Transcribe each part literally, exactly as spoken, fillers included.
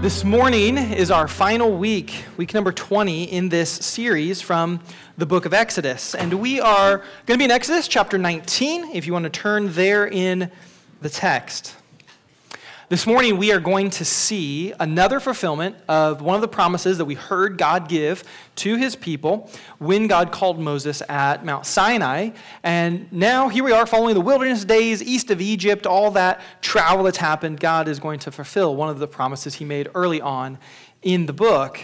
This morning is our final week, week number twenty in this series from the book of Exodus. And we are going to be in Exodus chapter nineteen, if you want to turn there in the text. This morning we are going to see another fulfillment of one of the promises that we heard God give to his people when God called Moses at Mount Sinai. And now here we are following the wilderness days, east of Egypt, all that travel that's happened. God is going to fulfill one of the promises he made early on in the book.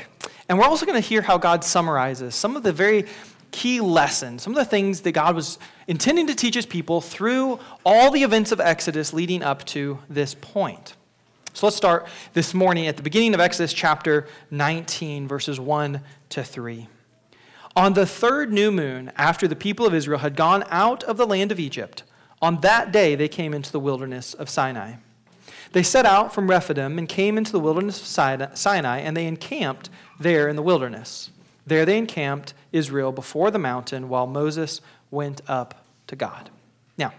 And we're also going to hear how God summarizes some of the very key lessons, some of the things that God was intending to teach his people through all the events of Exodus leading up to this point. So let's start this morning at the beginning of Exodus chapter nineteen, verses one to three. On the third new moon, after the people of Israel had gone out of the land of Egypt, on that day they came into the wilderness of Sinai. They set out from Rephidim and came into the wilderness of Sinai, and they encamped there in the wilderness. There they encamped Israel before the mountain while Moses went up to God. Now,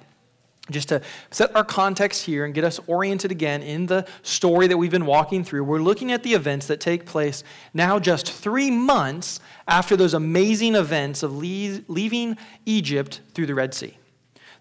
just to set our context here and get us oriented again in the story that we've been walking through, we're looking at the events that take place now just three months after those amazing events of leaving Egypt through the Red Sea.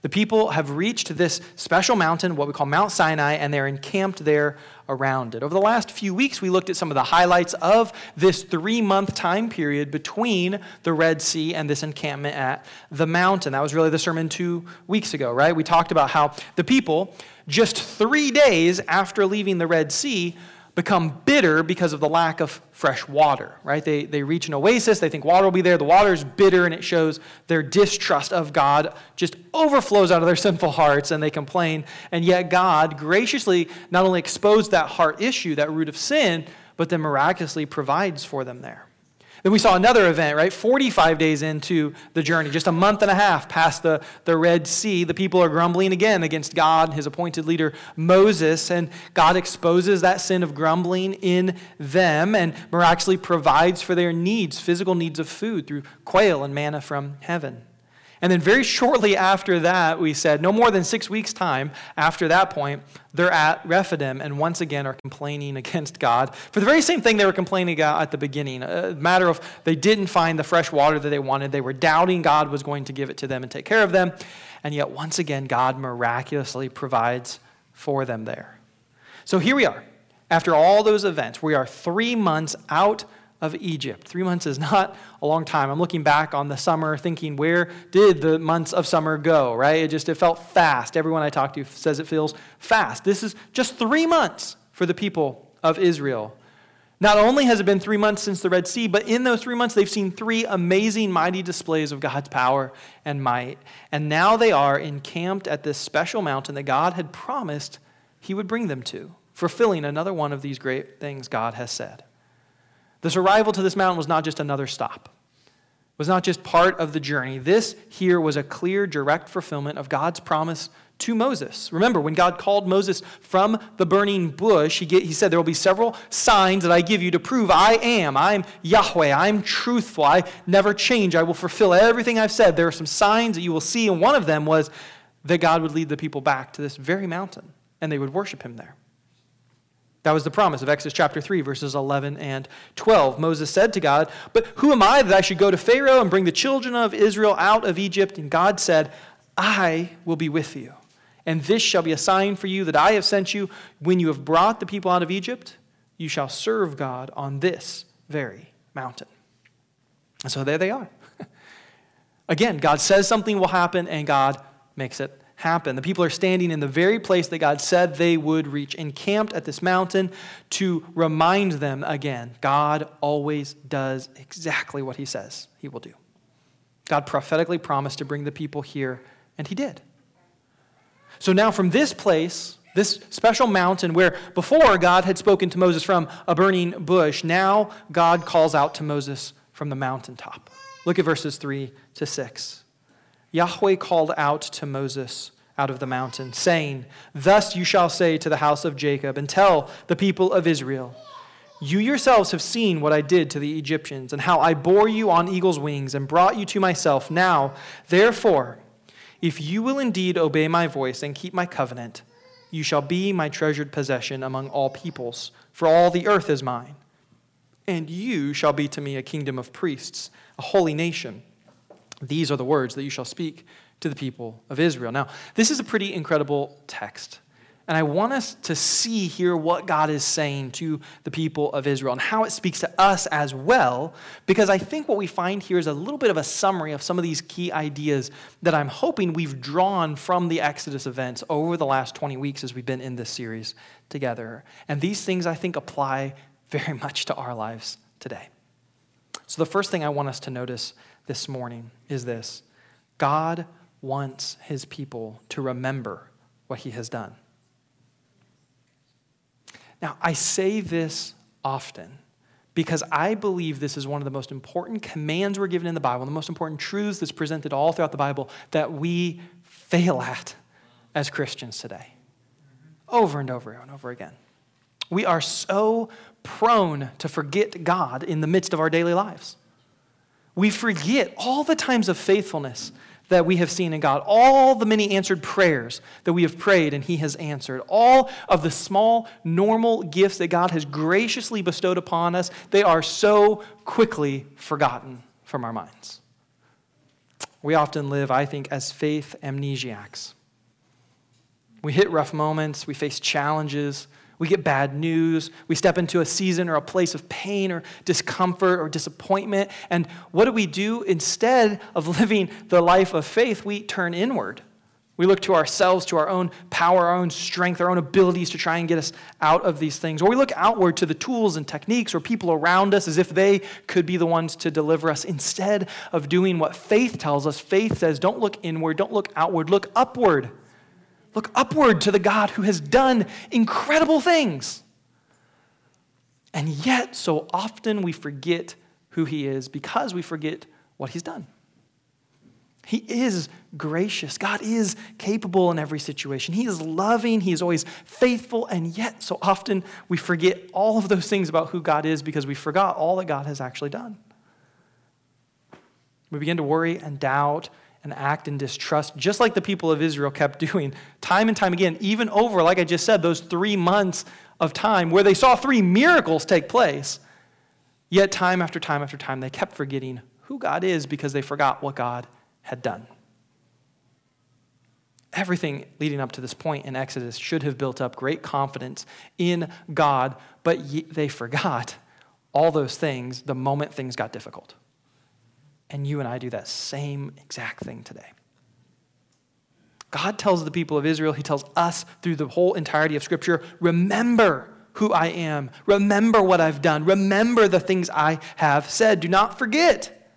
The people have reached this special mountain, what we call Mount Sinai, and they're encamped there around it. Over the last few weeks, we looked at some of the highlights of this three-month time period between the Red Sea and this encampment at the mountain. That was really the sermon two weeks ago, right? We talked about how the people, just three days after leaving the Red Sea, become bitter because of the lack of fresh water, right? They they reach an oasis, they think water will be there, the water is bitter, and it shows their distrust of God just overflows out of their sinful hearts, and they complain. And yet God graciously not only exposed that heart issue, that root of sin, but then miraculously provides for them there. Then we saw another event, right? forty-five days into the journey, just a month and a half past the, the Red Sea, the people are grumbling again against God, his appointed leader, Moses, and God exposes that sin of grumbling in them and miraculously provides for their needs, physical needs of food through quail and manna from heaven. And then very shortly after that, we said, no more than six weeks' time after that point, they're at Rephidim and once again are complaining against God for the very same thing they were complaining about at the beginning, a matter of they didn't find the fresh water that they wanted. They were doubting God was going to give it to them and take care of them. And yet once again, God miraculously provides for them there. So here we are. After all those events, we are three months out of Egypt. Three months is not a long time. I'm looking back on the summer thinking, where did the months of summer go, right? It just, it felt fast. Everyone I talked to says it feels fast. This is just three months for the people of Israel. Not only has it been three months since the Red Sea, but in those three months, they've seen three amazing, mighty displays of God's power and might. And now they are encamped at this special mountain that God had promised he would bring them to, fulfilling another one of these great things God has said. This arrival to this mountain was not just another stop, it was not just part of the journey. This here was a clear, direct fulfillment of God's promise to Moses. Remember, when God called Moses from the burning bush, he, get, he said, there will be several signs that I give you to prove I am. I am Yahweh. I am truthful. I never change. I will fulfill everything I've said. There are some signs that you will see, and one of them was that God would lead the people back to this very mountain, and they would worship him there. That was the promise of Exodus chapter three, verses eleven and twelve. Moses said to God, but who am I that I should go to Pharaoh and bring the children of Israel out of Egypt? And God said, I will be with you. And this shall be a sign for you that I have sent you. When you have brought the people out of Egypt, you shall serve God on this very mountain. And so there they are. Again, God says something will happen, and God makes it happen. The people are standing in the very place that God said they would reach, encamped at this mountain to remind them again, God always does exactly what he says he will do. God prophetically promised to bring the people here, and he did. So now from this place, this special mountain where before God had spoken to Moses from a burning bush, now God calls out to Moses from the mountaintop. Look at verses three to six. Yahweh called out to Moses out of the mountain, saying, thus you shall say to the house of Jacob, and tell the people of Israel, you yourselves have seen what I did to the Egyptians, and how I bore you on eagle's wings, and brought you to myself. Now, therefore, if you will indeed obey my voice and keep my covenant, You shall be my treasured possession among all peoples, for all the earth is mine. And you shall be to me a kingdom of priests, a holy nation. These are the words that you shall speak to the people of Israel. Now, this is a pretty incredible text. And I want us to see here what God is saying to the people of Israel and how it speaks to us as well, because I think what we find here is a little bit of a summary of some of these key ideas that I'm hoping we've drawn from the Exodus events over the last twenty weeks as we've been in this series together. And these things, I think, apply very much to our lives today. So the first thing I want us to notice this morning is this: God wants his people to remember what he has done. Now, I say this often because I believe this is one of the most important commands we're given in the Bible, the most important truths that's presented all throughout the Bible that we fail at as Christians today, over and over and over again. We are so prone to forget God in the midst of our daily lives. We forget all the times of faithfulness that we have seen in God, all the many answered prayers that we have prayed and he has answered, all of the small, normal gifts that God has graciously bestowed upon us. They are so quickly forgotten from our minds. We often live, I think, as faith amnesiacs. We hit rough moments, we face challenges, we get bad news, we step into a season or a place of pain or discomfort or disappointment, and what do we do? Instead of living the life of faith, we turn inward. We look to ourselves, to our own power, our own strength, our own abilities to try and get us out of these things. Or we look outward to the tools and techniques or people around us as if they could be the ones to deliver us, instead of doing what faith tells us. Faith says, don't look inward, don't look outward, look upward. Look upward to the God who has done incredible things. And yet, so often we forget who he is because we forget what he's done. He is gracious. God is capable in every situation. He is loving. He is always faithful. And yet, so often we forget all of those things about who God is because we forgot all that God has actually done. We begin to worry and doubt and act in distrust, just like the people of Israel kept doing time and time again, even over, like I just said, those three months of time where they saw three miracles take place. Yet time after time after time, they kept forgetting who God is because they forgot what God had done. Everything leading up to this point in Exodus should have built up great confidence in God, but they forgot all those things the moment things got difficult. And you and I do that same exact thing today. God tells the people of Israel, he tells us through the whole entirety of Scripture, remember who I am. Remember what I've done. Remember the things I have said. Do not forget.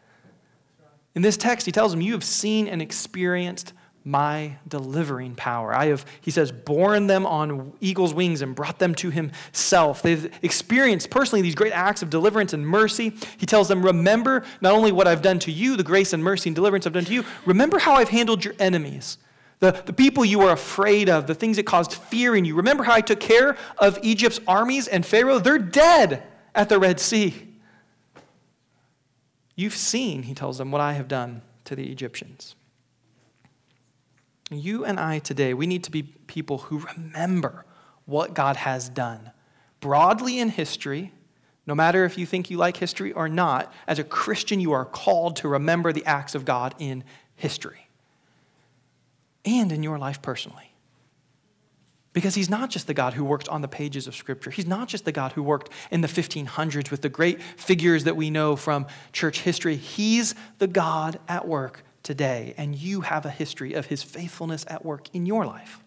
In this text, he tells them, you have seen and experienced my delivering power. I have, he says, borne them on eagle's wings and brought them to himself. They've experienced personally these great acts of deliverance and mercy. He tells them, remember not only what I've done to you, the grace and mercy and deliverance I've done to you, remember how I've handled your enemies, the, the people you were afraid of, the things that caused fear in you. Remember how I took care of Egypt's armies and Pharaoh? They're dead at the Red Sea. You've seen, he tells them, what I have done to the Egyptians. You and I today, we need to be people who remember what God has done broadly in history. No matter if you think you like history or not, as a Christian, you are called to remember the acts of God in history and in your life personally. Because he's not just the God who worked on the pages of Scripture. He's not just the God who worked in the fifteen hundreds with the great figures that we know from church history. He's the God at work today, and you have a history of his faithfulness at work in your life.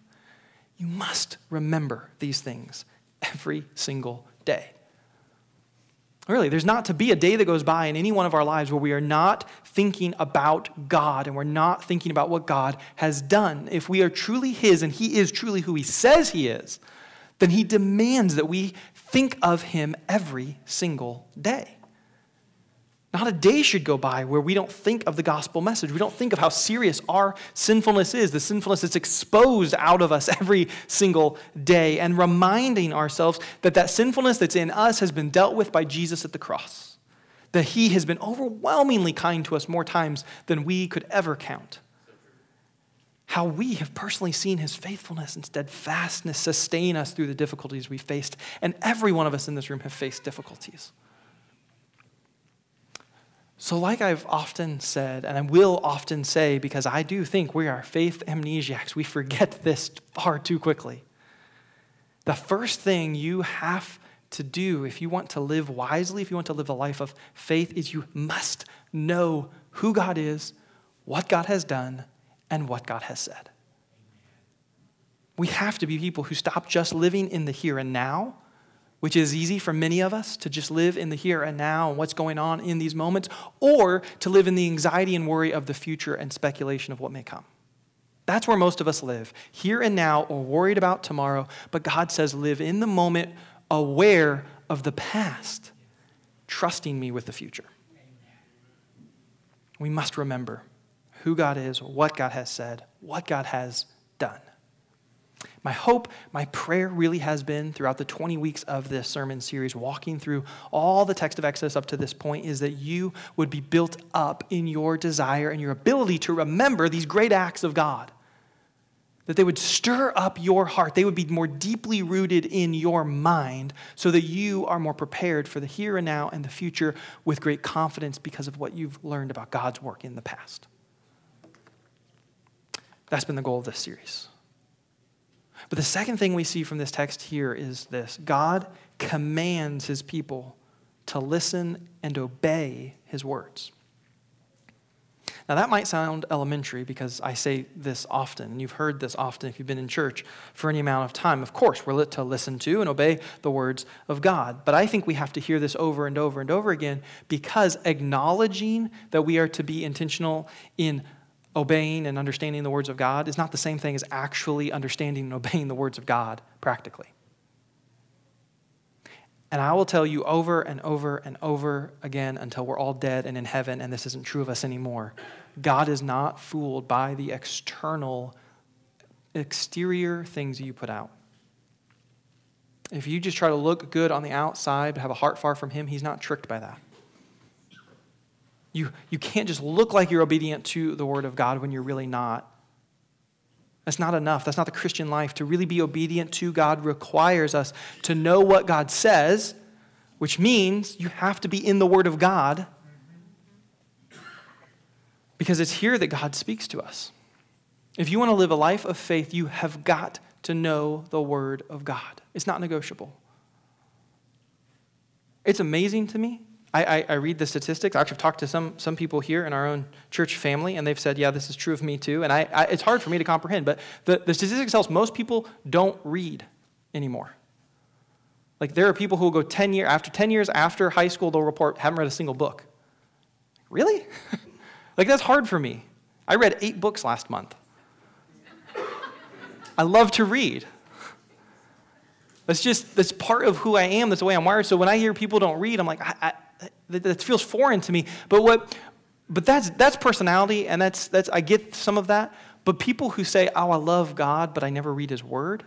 You must remember these things every single day. Really, there's not to be a day that goes by in any one of our lives where we are not thinking about God and we're not thinking about what God has done. If we are truly his and he is truly who he says he is, then he demands that we think of him every single day. Not a day should go by where we don't think of the gospel message. We don't think of how serious our sinfulness is, the sinfulness that's exposed out of us every single day, and reminding ourselves that that sinfulness that's in us has been dealt with by Jesus at the cross, that he has been overwhelmingly kind to us more times than we could ever count. how we have personally seen his faithfulness and steadfastness sustain us through the difficulties we faced. And every one of us in this room have faced difficulties. So like I've often said, and I will often say, because I do think we are faith amnesiacs, we forget this far too quickly. The first thing you have to do if you want to live wisely, if you want to live a life of faith, is you must know who God is, what God has done, and what God has said. We have to be people who stop just living in the here and now, which is easy for many of us to just live in the here and now and what's going on in these moments, or to live in the anxiety and worry of the future and speculation of what may come. That's where most of us live, here and now or worried about tomorrow, but God says live in the moment, aware of the past, trusting me with the future. We must remember who God is, what God has said, what God has done. My hope, my prayer really has been throughout the twenty weeks of this sermon series, walking through all the text of Exodus up to this point, is that you would be built up in your desire and your ability to remember these great acts of God. That they would stir up your heart. They would be more deeply rooted in your mind so that you are more prepared for the here and now and the future with great confidence because of what you've learned about God's work in the past. That's been the goal of this series. But the second thing we see from this text here is this. God commands his people to listen and obey his words. Now that might sound elementary because I say this often, and you've heard this often if you've been in church for any amount of time. Of course, we're lit to listen to and obey the words of God. But I think we have to hear this over and over and over again because acknowledging that we are to be intentional in obeying and understanding the words of God is not the same thing as actually understanding and obeying the words of God practically. And I will tell you over and over and over again until we're all dead and in heaven and this isn't true of us anymore. God is not fooled by the external, exterior things you put out. If you just try to look good on the outside but have a heart far from him, he's not tricked by that. You, you can't just look like you're obedient to the word of God when you're really not. That's not enough. That's not the Christian life. To really be obedient to God requires us to know what God says, which means you have to be in the word of God because it's here that God speaks to us. If you want to live a life of faith, you have got to know the word of God. It's not negotiable. It's amazing to me. I, I read the statistics. I actually have talked to some some people here in our own church family, and they've said, yeah, this is true of me too. And I, I it's hard for me to comprehend, but the, the statistics tells most people don't read anymore. Like there are people who will go ten years, after ten years after high school, they'll report, haven't read a single book. Really? Like that's hard for me. I read eight books last month. I love to read. That's just, that's part of who I am. That's the way I'm wired. So when I hear people don't read, I'm like, I, I that feels foreign to me. But what? But that's that's personality, and that's that's I get some of that. But people who say, "Oh, I love God, but I never read His Word,"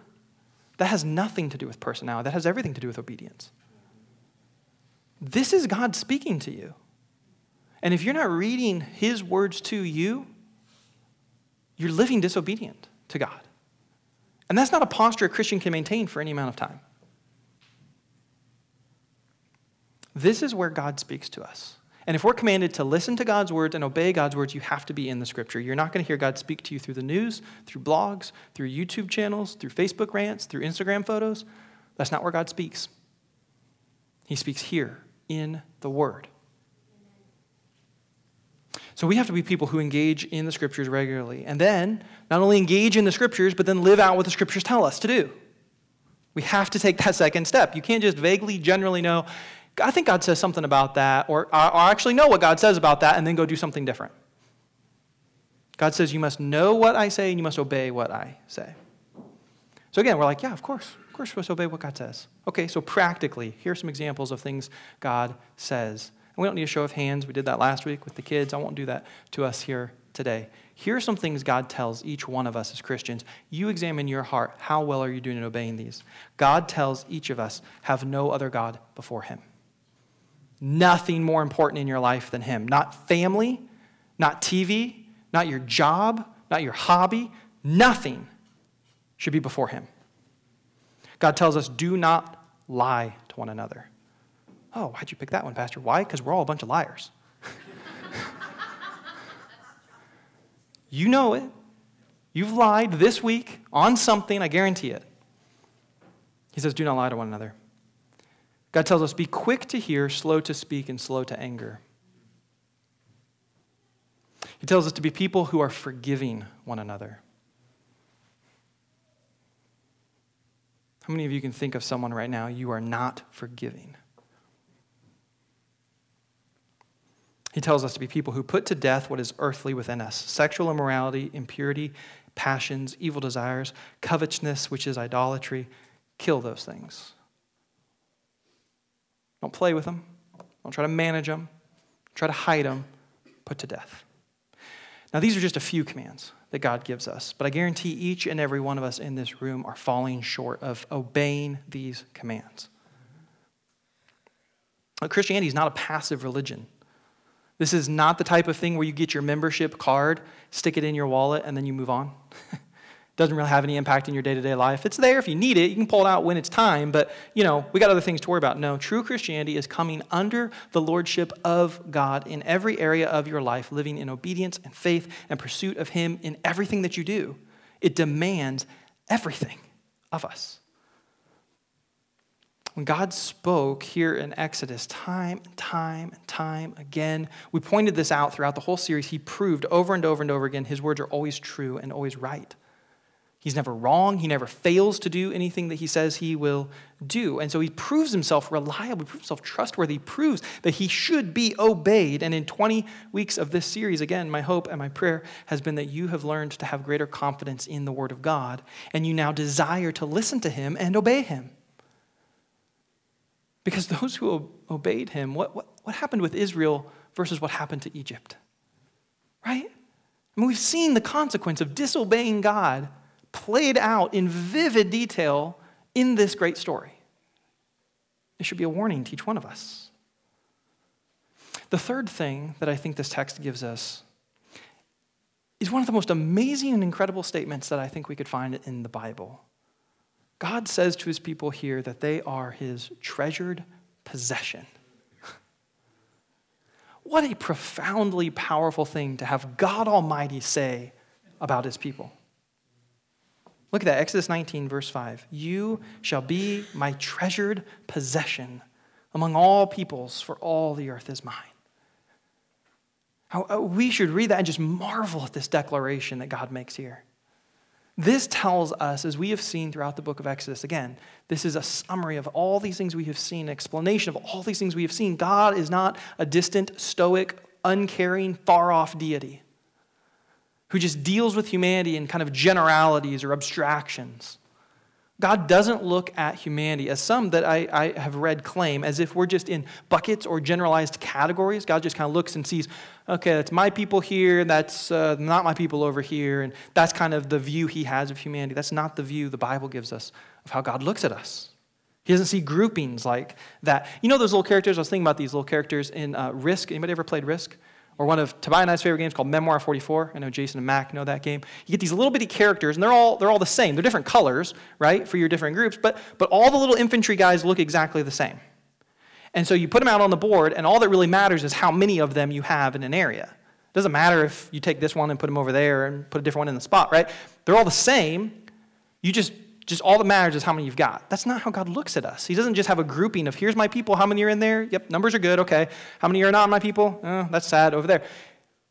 that has nothing to do with personality. That has everything to do with obedience. This is God speaking to you, and if you're not reading His words to you, you're living disobedient to God, and that's not a posture a Christian can maintain for any amount of time. This is where God speaks to us. And if we're commanded to listen to God's words and obey God's words, you have to be in the scripture. You're not going to hear God speak to you through the news, through blogs, through YouTube channels, through Facebook rants, through Instagram photos. That's not where God speaks. He speaks here in the word. So we have to be people who engage in the scriptures regularly. And then not only engage in the scriptures, but then live out what the scriptures tell us to do. We have to take that second step. You can't just vaguely, generally know, I think God says something about that, or I actually know what God says about that, and then go do something different. God says, you must know what I say, and you must obey what I say. So again, we're like, yeah, of course. Of course we must obey what God says. Okay, so practically, here's some examples of things God says. And we don't need a show of hands. We did that last week with the kids. I won't do that to us here today. Here are some things God tells each one of us as Christians. You examine your heart. How well are you doing in obeying these? God tells each of us, have no other God before him. Nothing more important in your life than him. Not family, not T V, not your job, not your hobby, Nothing should be before him. God tells us, do not lie to one another. Oh, why'd you pick that one, Pastor? Why? Because we're all a bunch of liars. You know it. You've lied this week on something, I guarantee it. He says, do not lie to one another. God tells us, be quick to hear, slow to speak, and slow to anger. He tells us to be people who are forgiving one another. How many of you can think of someone right now you are not forgiving? He tells us to be people who put to death what is earthly within us: sexual immorality, impurity, passions, evil desires, covetousness, which is idolatry. Kill those things. Don't play with them. Don't try to manage them. Try to hide them. Put to death. Now, these are just a few commands that God gives us, but I guarantee each and every one of us in this room are falling short of obeying these commands. Christianity is not a passive religion. This is not the type of thing where you get your membership card, stick it in your wallet, and then you move on. It doesn't really have any impact in your day-to-day life. It's there if you need it. You can pull it out when it's time, but, you know, we got other things to worry about. No, true Christianity is coming under the lordship of God in every area of your life, living in obedience and faith and pursuit of him in everything that you do. It demands everything of us. When God spoke here in Exodus time and time and time again, we pointed this out throughout the whole series. He proved over and over and over again his words are always true and always right. He's never wrong. He never fails to do anything that he says he will do. And so he proves himself reliable. He proves himself trustworthy. He proves that he should be obeyed. And in twenty weeks of this series, again, my hope and my prayer has been that you have learned to have greater confidence in the word of God, and you now desire to listen to him and obey him. Because those who obeyed him, what, what, what happened with Israel versus what happened to Egypt? Right? I mean, we've seen the consequence of disobeying God played out in vivid detail in this great story. It should be a warning to each one of us. The third thing that I think this text gives us is one of the most amazing and incredible statements that I think we could find in the Bible. God says to his people here that they are his treasured possession. What a profoundly powerful thing to have God Almighty say about his people. Look at that, Exodus nineteen, verse five. You shall be my treasured possession among all peoples, for all the earth is mine. How, we should read that and just marvel at this declaration that God makes here. This tells us, as we have seen throughout the book of Exodus, again, this is a summary of all these things we have seen, an explanation of all these things we have seen. God is not a distant, stoic, uncaring, far-off deity who just deals with humanity in kind of generalities or abstractions. God doesn't look at humanity, as some that I, I have read claim, as if we're just in buckets or generalized categories. God just kind of looks and sees, okay, that's my people here, that's uh, not my people over here, and that's kind of the view he has of humanity. That's not the view the Bible gives us of how God looks at us. He doesn't see groupings like that. You know those little characters? I was thinking about these little characters in uh, Risk. Anybody ever played Risk? Or one of Tobias and I's favorite games called Memoir forty-four. I know Jason and Mac know that game. You get these little bitty characters, and they're all they're all the same. They're different colors, right, for your different groups, but but all the little infantry guys look exactly the same. And so you put them out on the board, and all that really matters is how many of them you have in an area. It doesn't matter if you take this one and put them over there and put a different one in the spot, right? They're all the same. You just, just all that matters is how many you've got. That's not how God looks at us. He doesn't just have a grouping of, here's my people, how many are in there? Yep, numbers are good, okay. How many are not my people? Oh, that's sad, over there.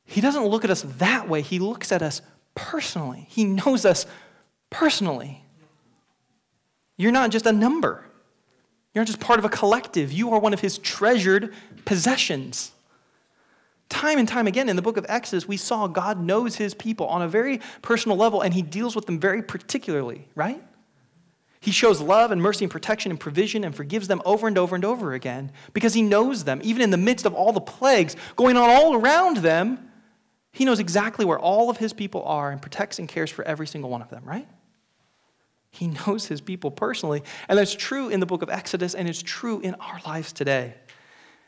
He doesn't look at us that way. He looks at us personally. He knows us personally. You're not just a number. You're not just part of a collective. You are one of his treasured possessions. Time and time again in the book of Exodus, we saw God knows his people on a very personal level, and he deals with them very particularly, right? He shows love and mercy and protection and provision and forgives them over and over and over again because he knows them. Even in the midst of all the plagues going on all around them, he knows exactly where all of his people are and protects and cares for every single one of them, right? He knows his people personally, and that's true in the book of Exodus, and it's true in our lives today.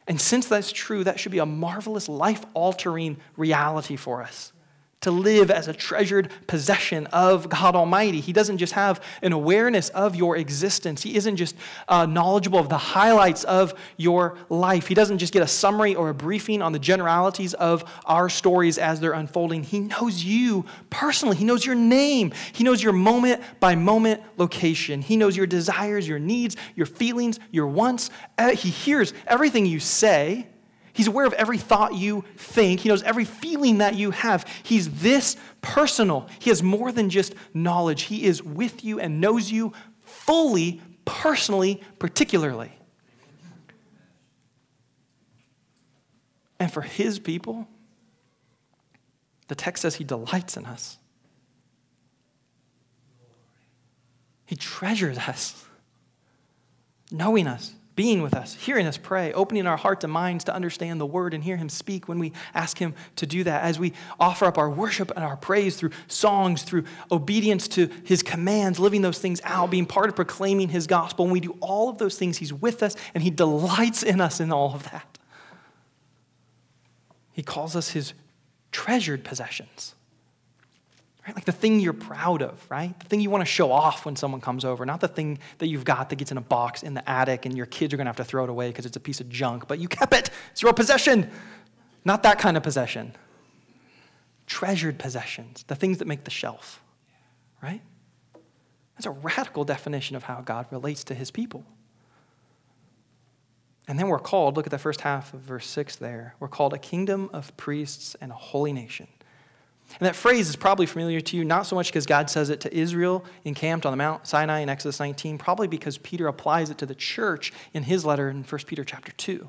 And since that's true, that should be a marvelous, life-altering reality for us to live as a treasured possession of God Almighty. He doesn't just have an awareness of your existence. He isn't just uh, knowledgeable of the highlights of your life. He doesn't just get a summary or a briefing on the generalities of our stories as they're unfolding. He knows you personally. He knows your name. He knows your moment-by-moment location. He knows your desires, your needs, your feelings, your wants. He hears everything you say. He's aware of every thought you think. He knows every feeling that you have. He's this personal. He has more than just knowledge. He is with you and knows you fully, personally, particularly. And for his people, the text says he delights in us. He treasures us, knowing us, being with us, hearing us pray, opening our hearts and minds to understand the word and hear him speak when we ask him to do that, as we offer up our worship and our praise through songs, through obedience to his commands, living those things out, being part of proclaiming his gospel. When we do all of those things, he's with us and he delights in us in all of that. He calls us his treasured possessions. Right? Like the thing you're proud of, right? The thing you want to show off when someone comes over, not the thing that you've got that gets in a box in the attic and your kids are going to have to throw it away because it's a piece of junk, but you kept it. It's your possession. Not that kind of possession. Treasured possessions, the things that make the shelf, right? That's a radical definition of how God relates to his people. And then we're called, look at the first half of verse six there, we're called a kingdom of priests and a holy nation. And that phrase is probably familiar to you, not so much because God says it to Israel encamped on the Mount Sinai in Exodus nineteen, probably because Peter applies it to the church in his letter in First Peter chapter two,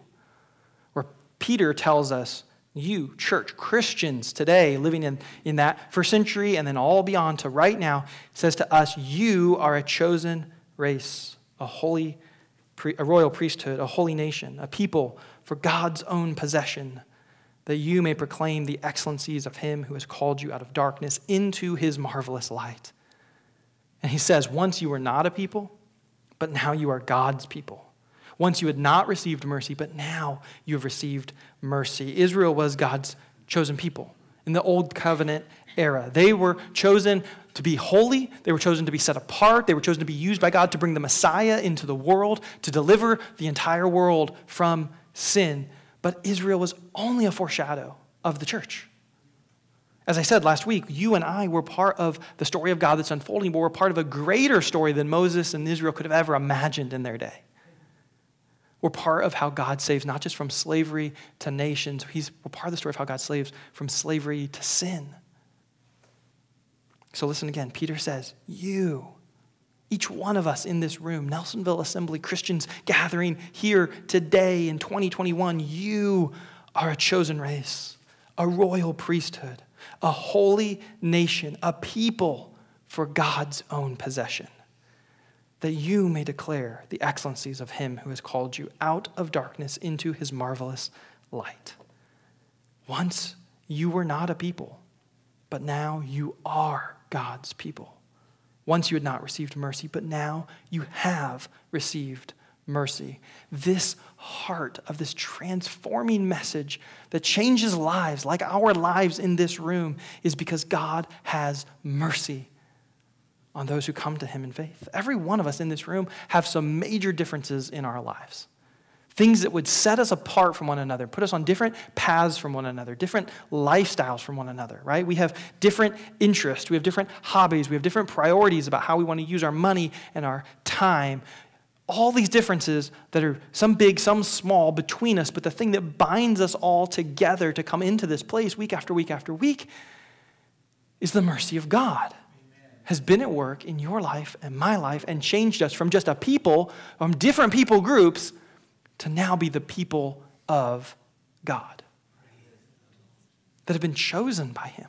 where Peter tells us, you, church, Christians today living in, in that first century and then all beyond to right now, says to us, you are a chosen race, a holy, a royal priesthood, a holy nation, a people for God's own possession, that you may proclaim the excellencies of him who has called you out of darkness into his marvelous light. And he says, once you were not a people, but now you are God's people. Once you had not received mercy, but now you have received mercy. Israel was God's chosen people in the Old Covenant era. They were chosen to be holy. They were chosen to be set apart. They were chosen to be used by God to bring the Messiah into the world, to deliver the entire world from sin. But Israel was only a foreshadow of the church. As I said last week, you and I were part of the story of God that's unfolding, but we're part of a greater story than Moses and Israel could have ever imagined in their day. We're part of how God saves, not just from slavery to nations. He's, we're part of the story of how God saves from slavery to sin. So listen again. Peter says, you, each one of us in this room, Nelsonville Assembly, Christians gathering here today in twenty twenty-one, you are a chosen race, a royal priesthood, a holy nation, a people for God's own possession, that you may declare the excellencies of him who has called you out of darkness into his marvelous light. Once you were not a people, but now you are God's people. Once you had not received mercy, but now you have received mercy. This heart of this transforming message that changes lives, like our lives in this room, is because God has mercy on those who come to him in faith. Every one of us in this room have some major differences in our lives. Things that would set us apart from one another, put us on different paths from one another, different lifestyles from one another, right? We have different interests. We have different hobbies. We have different priorities about how we want to use our money and our time. All these differences that are some big, some small between us, but the thing that binds us all together to come into this place week after week after week is the mercy of God. Has been at work in your life and my life and changed us from just a people, from different people groups, to now be the people of God that have been chosen by him,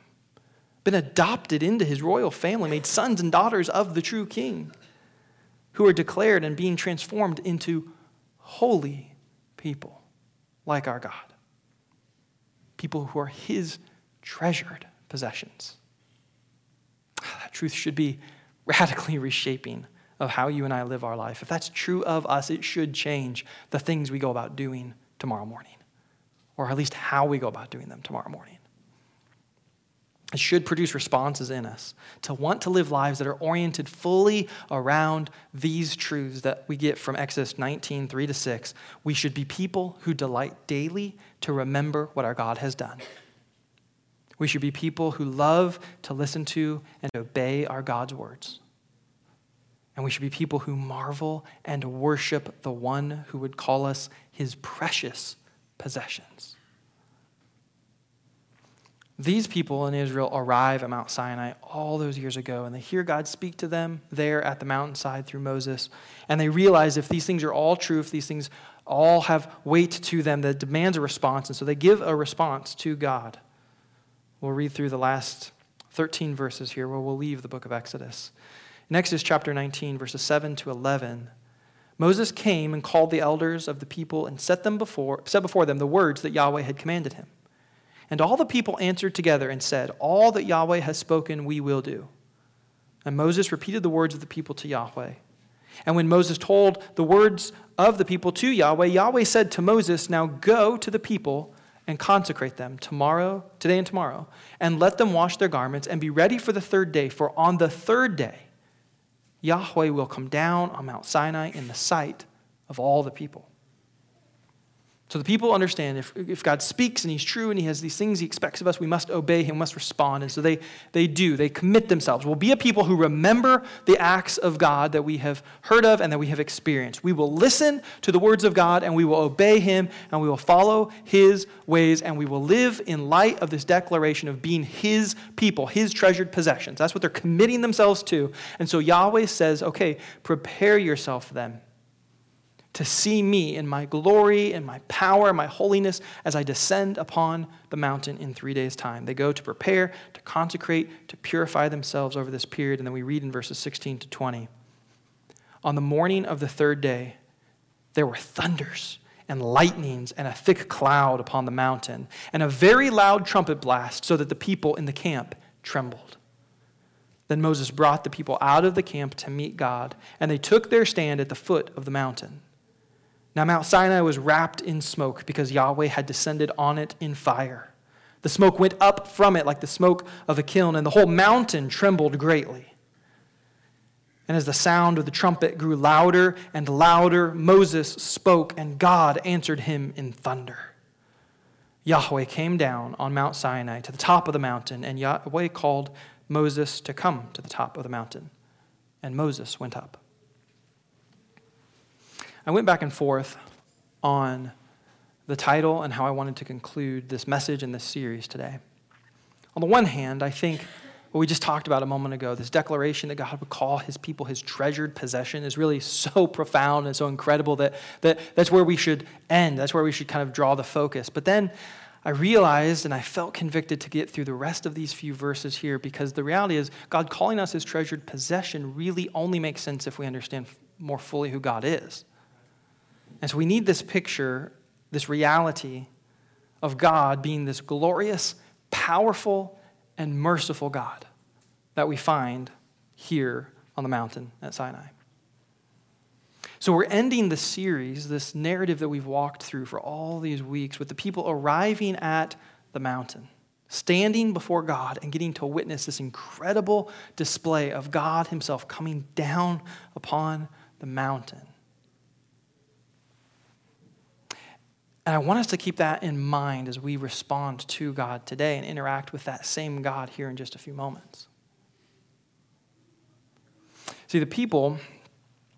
been adopted into his royal family, made sons and daughters of the true king, who are declared and being transformed into holy people like our God, people who are his treasured possessions. That truth should be radically reshaping of how you and I live our life. If that's true of us, it should change the things we go about doing tomorrow morning, or at least how we go about doing them tomorrow morning. It should produce responses in us to want to live lives that are oriented fully around these truths that we get from Exodus nineteen, three to six. We should be people who delight daily to remember what our God has done. We should be people who love to listen to and obey our God's words. And we should be people who marvel and worship the one who would call us his precious possessions. These people in Israel arrive at Mount Sinai all those years ago, and they hear God speak to them there at the mountainside through Moses, and they realize if these things are all true, if these things all have weight to them, that demands a response, and so they give a response to God. We'll read through the last thirteen verses here, where we'll leave the book of Exodus. In Exodus chapter nineteen, verses seven to eleven, Moses came and called the elders of the people and set them before, set before them the words that Yahweh had commanded him. And all the people answered together and said, "All that Yahweh has spoken, we will do." And Moses repeated the words of the people to Yahweh. And when Moses told the words of the people to Yahweh, Yahweh said to Moses, "Now go to the people and consecrate them tomorrow, today and tomorrow, and let them wash their garments and be ready for the third day. For on the third day, Yahweh will come down on Mount Sinai in the sight of all the people." So the people understand if, if God speaks and he's true and he has these things he expects of us, we must obey him, we must respond. And so they, they do. They commit themselves. We'll be a people who remember the acts of God that we have heard of and that we have experienced. We will listen to the words of God, and we will obey him, and we will follow his ways, and we will live in light of this declaration of being his people, his treasured possessions. That's what they're committing themselves to. And so Yahweh says, okay, prepare yourself then to see me in my glory and my power, my holiness, as I descend upon the mountain in three days' time. They go to prepare, to consecrate, to purify themselves over this period. And then we read in verses sixteen to twenty. On the morning of the third day, there were thunders and lightnings and a thick cloud upon the mountain, and a very loud trumpet blast, so that the people in the camp trembled. Then Moses brought the people out of the camp to meet God, and they took their stand at the foot of the mountain. Now Mount Sinai was wrapped in smoke because Yahweh had descended on it in fire. The smoke went up from it like the smoke of a kiln, and the whole mountain trembled greatly. And as the sound of the trumpet grew louder and louder, Moses spoke, and God answered him in thunder. Yahweh came down on Mount Sinai to the top of the mountain, and Yahweh called Moses to come to the top of the mountain. And Moses went up. I went back and forth on the title and how I wanted to conclude this message and this series today. On the one hand, I think what we just talked about a moment ago, this declaration that God would call his people his treasured possession, is really so profound and so incredible that, that that's where we should end. That's where we should kind of draw the focus. But then I realized and I felt convicted to get through the rest of these few verses here, because the reality is God calling us his treasured possession really only makes sense if we understand more fully who God is. And so we need this picture, this reality of God being this glorious, powerful, and merciful God that we find here on the mountain at Sinai. So we're ending the series, this narrative that we've walked through for all these weeks, with the people arriving at the mountain, standing before God and getting to witness this incredible display of God himself coming down upon the mountain. And I want us to keep that in mind as we respond to God today and interact with that same God here in just a few moments. See, the people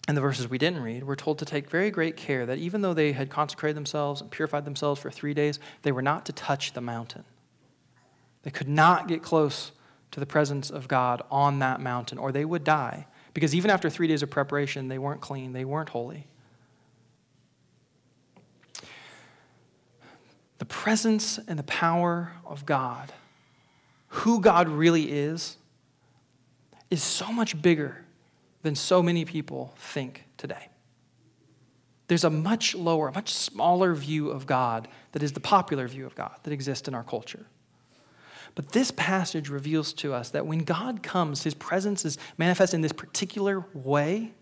in the verses we didn't read were told to take very great care that even though they had consecrated themselves and purified themselves for three days, they were not to touch the mountain. They could not get close to the presence of God on that mountain, or they would die. Because even after three days of preparation, they weren't clean, they weren't holy. The presence and the power of God, who God really is, is so much bigger than so many people think today. There's a much lower, a much smaller view of God that is the popular view of God that exists in our culture. But this passage reveals to us that when God comes, his presence is manifest in this particular way.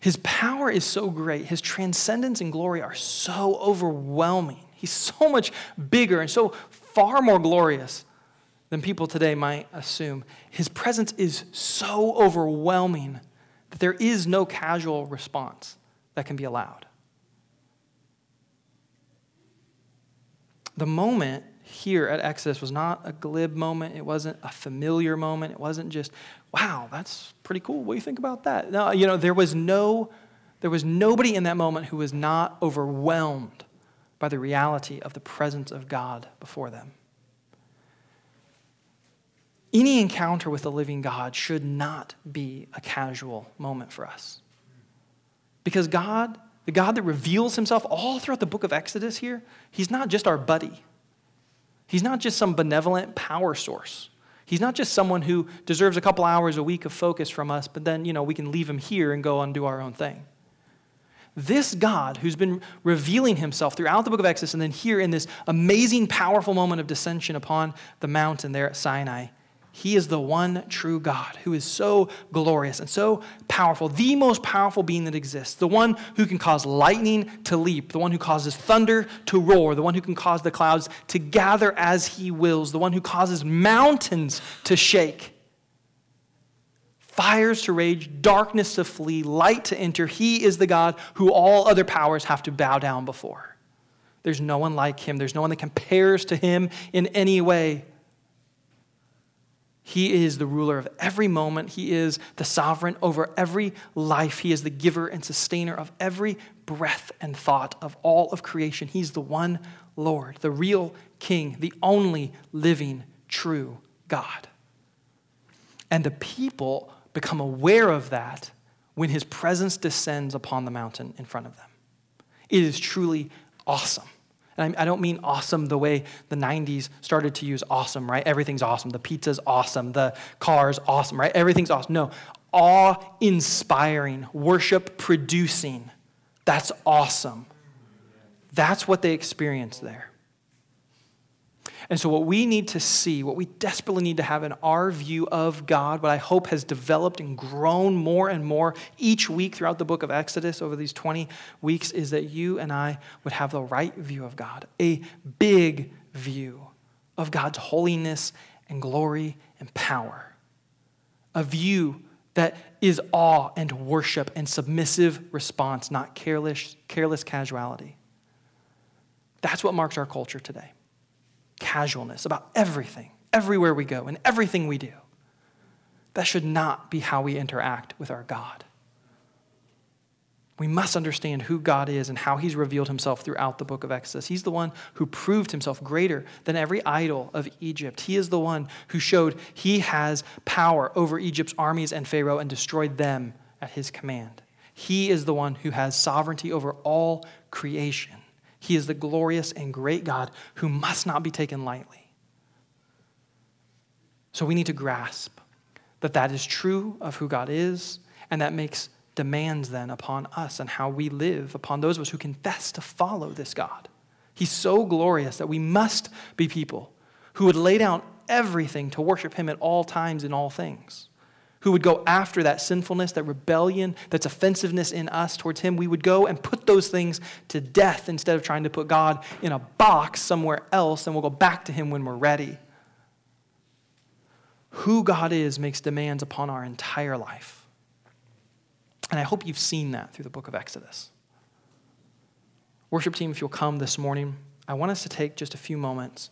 His power is so great. His transcendence and glory are so overwhelming. He's so much bigger and so far more glorious than people today might assume. His presence is so overwhelming that there is no casual response that can be allowed. The moment here at Exodus was not a glib moment. It wasn't a familiar moment. It wasn't just, wow, that's pretty cool. What do you think about that? No, you know, there was no, there was nobody in that moment who was not overwhelmed by the reality of the presence of God before them. Any encounter with the living God should not be a casual moment for us. Because God, the God that reveals himself all throughout the book of Exodus here, he's not just our buddy. He's not just some benevolent power source. He's not just someone who deserves a couple hours a week of focus from us, but then, you know, we can leave him here and go and do our own thing. This God who's been revealing himself throughout the book of Exodus and then here in this amazing, powerful moment of descension upon the mountain there at Sinai, he is the one true God who is so glorious and so powerful, the most powerful being that exists, the one who can cause lightning to leap, the one who causes thunder to roar, the one who can cause the clouds to gather as he wills, the one who causes mountains to shake, fires to rage, darkness to flee, light to enter. He is the God who all other powers have to bow down before. There's no one like him. There's no one that compares to him in any way. He is the ruler of every moment. He is the sovereign over every life. He is the giver and sustainer of every breath and thought of all of creation. He's the one Lord, the real King, the only living, true God. And the people become aware of that when his presence descends upon the mountain in front of them. It is truly awesome. And I don't mean awesome the way the nineties started to use awesome, right? Everything's awesome. The pizza's awesome. The car's awesome, right? Everything's awesome. No, awe-inspiring, worship-producing. That's awesome. That's what they experienced there. And so what we need to see, what we desperately need to have in our view of God, what I hope has developed and grown more and more each week throughout the book of Exodus over these twenty weeks, is that you and I would have the right view of God, a big view of God's holiness and glory and power, a view that is awe and worship and submissive response, not careless, careless casuality. That's what marks our culture today. Casualness about everything, everywhere we go, and everything we do. That should not be how we interact with our God. We must understand who God is and how he's revealed himself throughout the book of Exodus. He's the one who proved himself greater than every idol of Egypt. He is the one who showed he has power over Egypt's armies and Pharaoh and destroyed them at his command. He is the one who has sovereignty over all creation. He is the glorious and great God who must not be taken lightly. So we need to grasp that that is true of who God is, and that makes demands then upon us and how we live, upon those of us who confess to follow this God. He's so glorious that we must be people who would lay down everything to worship him at all times in all things, who would go after that sinfulness, that rebellion, that's offensiveness in us towards him. We would go and put those things to death instead of trying to put God in a box somewhere else, and we'll go back to him when we're ready. Who God is makes demands upon our entire life. And I hope you've seen that through the book of Exodus. Worship team, if you'll come this morning, I want us to take just a few moments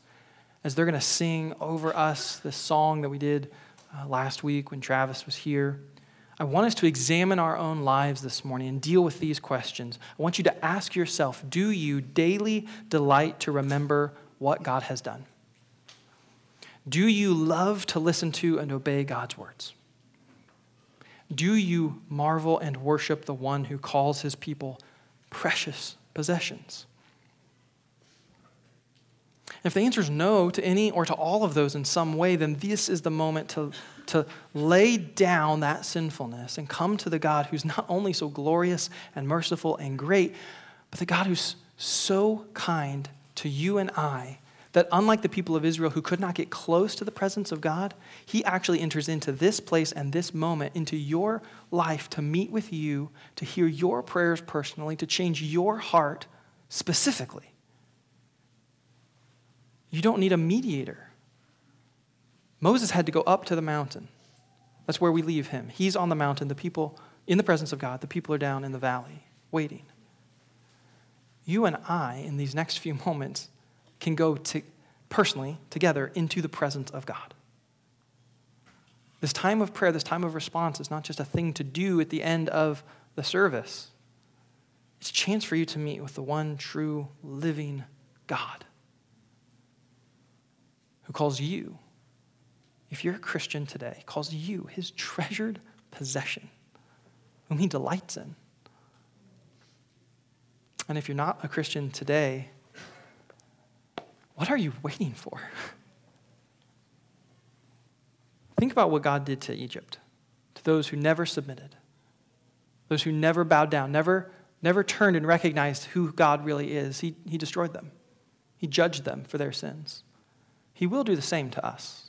as they're going to sing over us this song that we did Uh, last week when Travis was here. I want us to examine our own lives this morning and deal with these questions. I want you to ask yourself, do you daily delight to remember what God has done? Do you love to listen to and obey God's words? Do you marvel and worship the one who calls his people precious possessions? If the answer is no to any or to all of those in some way, then this is the moment to, to lay down that sinfulness and come to the God who's not only so glorious and merciful and great, but the God who's so kind to you and I that unlike the people of Israel who could not get close to the presence of God, he actually enters into this place and this moment, into your life to meet with you, to hear your prayers personally, to change your heart specifically. You don't need a mediator. Moses had to go up to the mountain. That's where we leave him. He's on the mountain. The people in the presence of God, the people are down in the valley waiting. You and I, in these next few moments, can go to, personally together into the presence of God. This time of prayer, this time of response is not just a thing to do at the end of the service. It's a chance for you to meet with the one true living God who calls you, if you're a Christian today, calls you his treasured possession, whom he delights in. And if you're not a Christian today, what are you waiting for? Think about what God did to Egypt, to those who never submitted, those who never bowed down, never, never turned and recognized who God really is. He, he destroyed them. He judged them for their sins. He will do the same to us.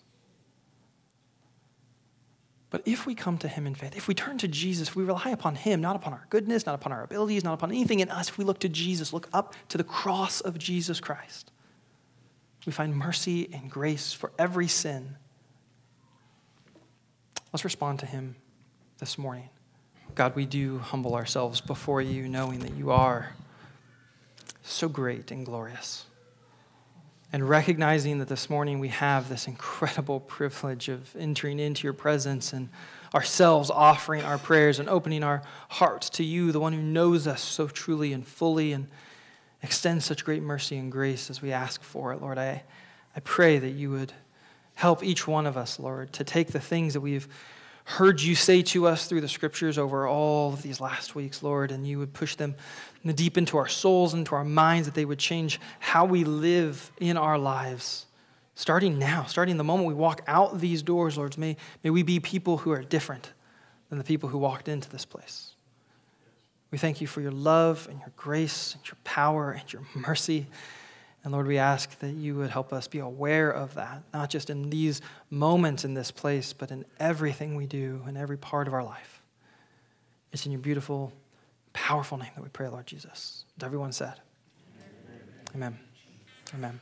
But if we come to him in faith, if we turn to Jesus, if we rely upon him, not upon our goodness, not upon our abilities, not upon anything in us, if we look to Jesus, look up to the cross of Jesus Christ, we find mercy and grace for every sin. Let's respond to him this morning. God, we do humble ourselves before you, knowing that you are so great and glorious. And recognizing that this morning we have this incredible privilege of entering into your presence and ourselves offering our prayers and opening our hearts to you, the one who knows us so truly and fully and extends such great mercy and grace as we ask for it. Lord, I, I pray that you would help each one of us, Lord, to take the things that we've heard you say to us through the scriptures over all of these last weeks, Lord, and you would push them deep into our souls, into our minds, that they would change how we live in our lives. Starting now, starting the moment we walk out these doors, Lord, may, may we be people who are different than the people who walked into this place. We thank you for your love and your grace and your power and your mercy. And Lord, we ask that you would help us be aware of that, not just in these moments in this place, but in everything we do, in every part of our life. It's in your beautiful, powerful name that we pray, Lord Jesus. And everyone said, Amen. Amen. Amen.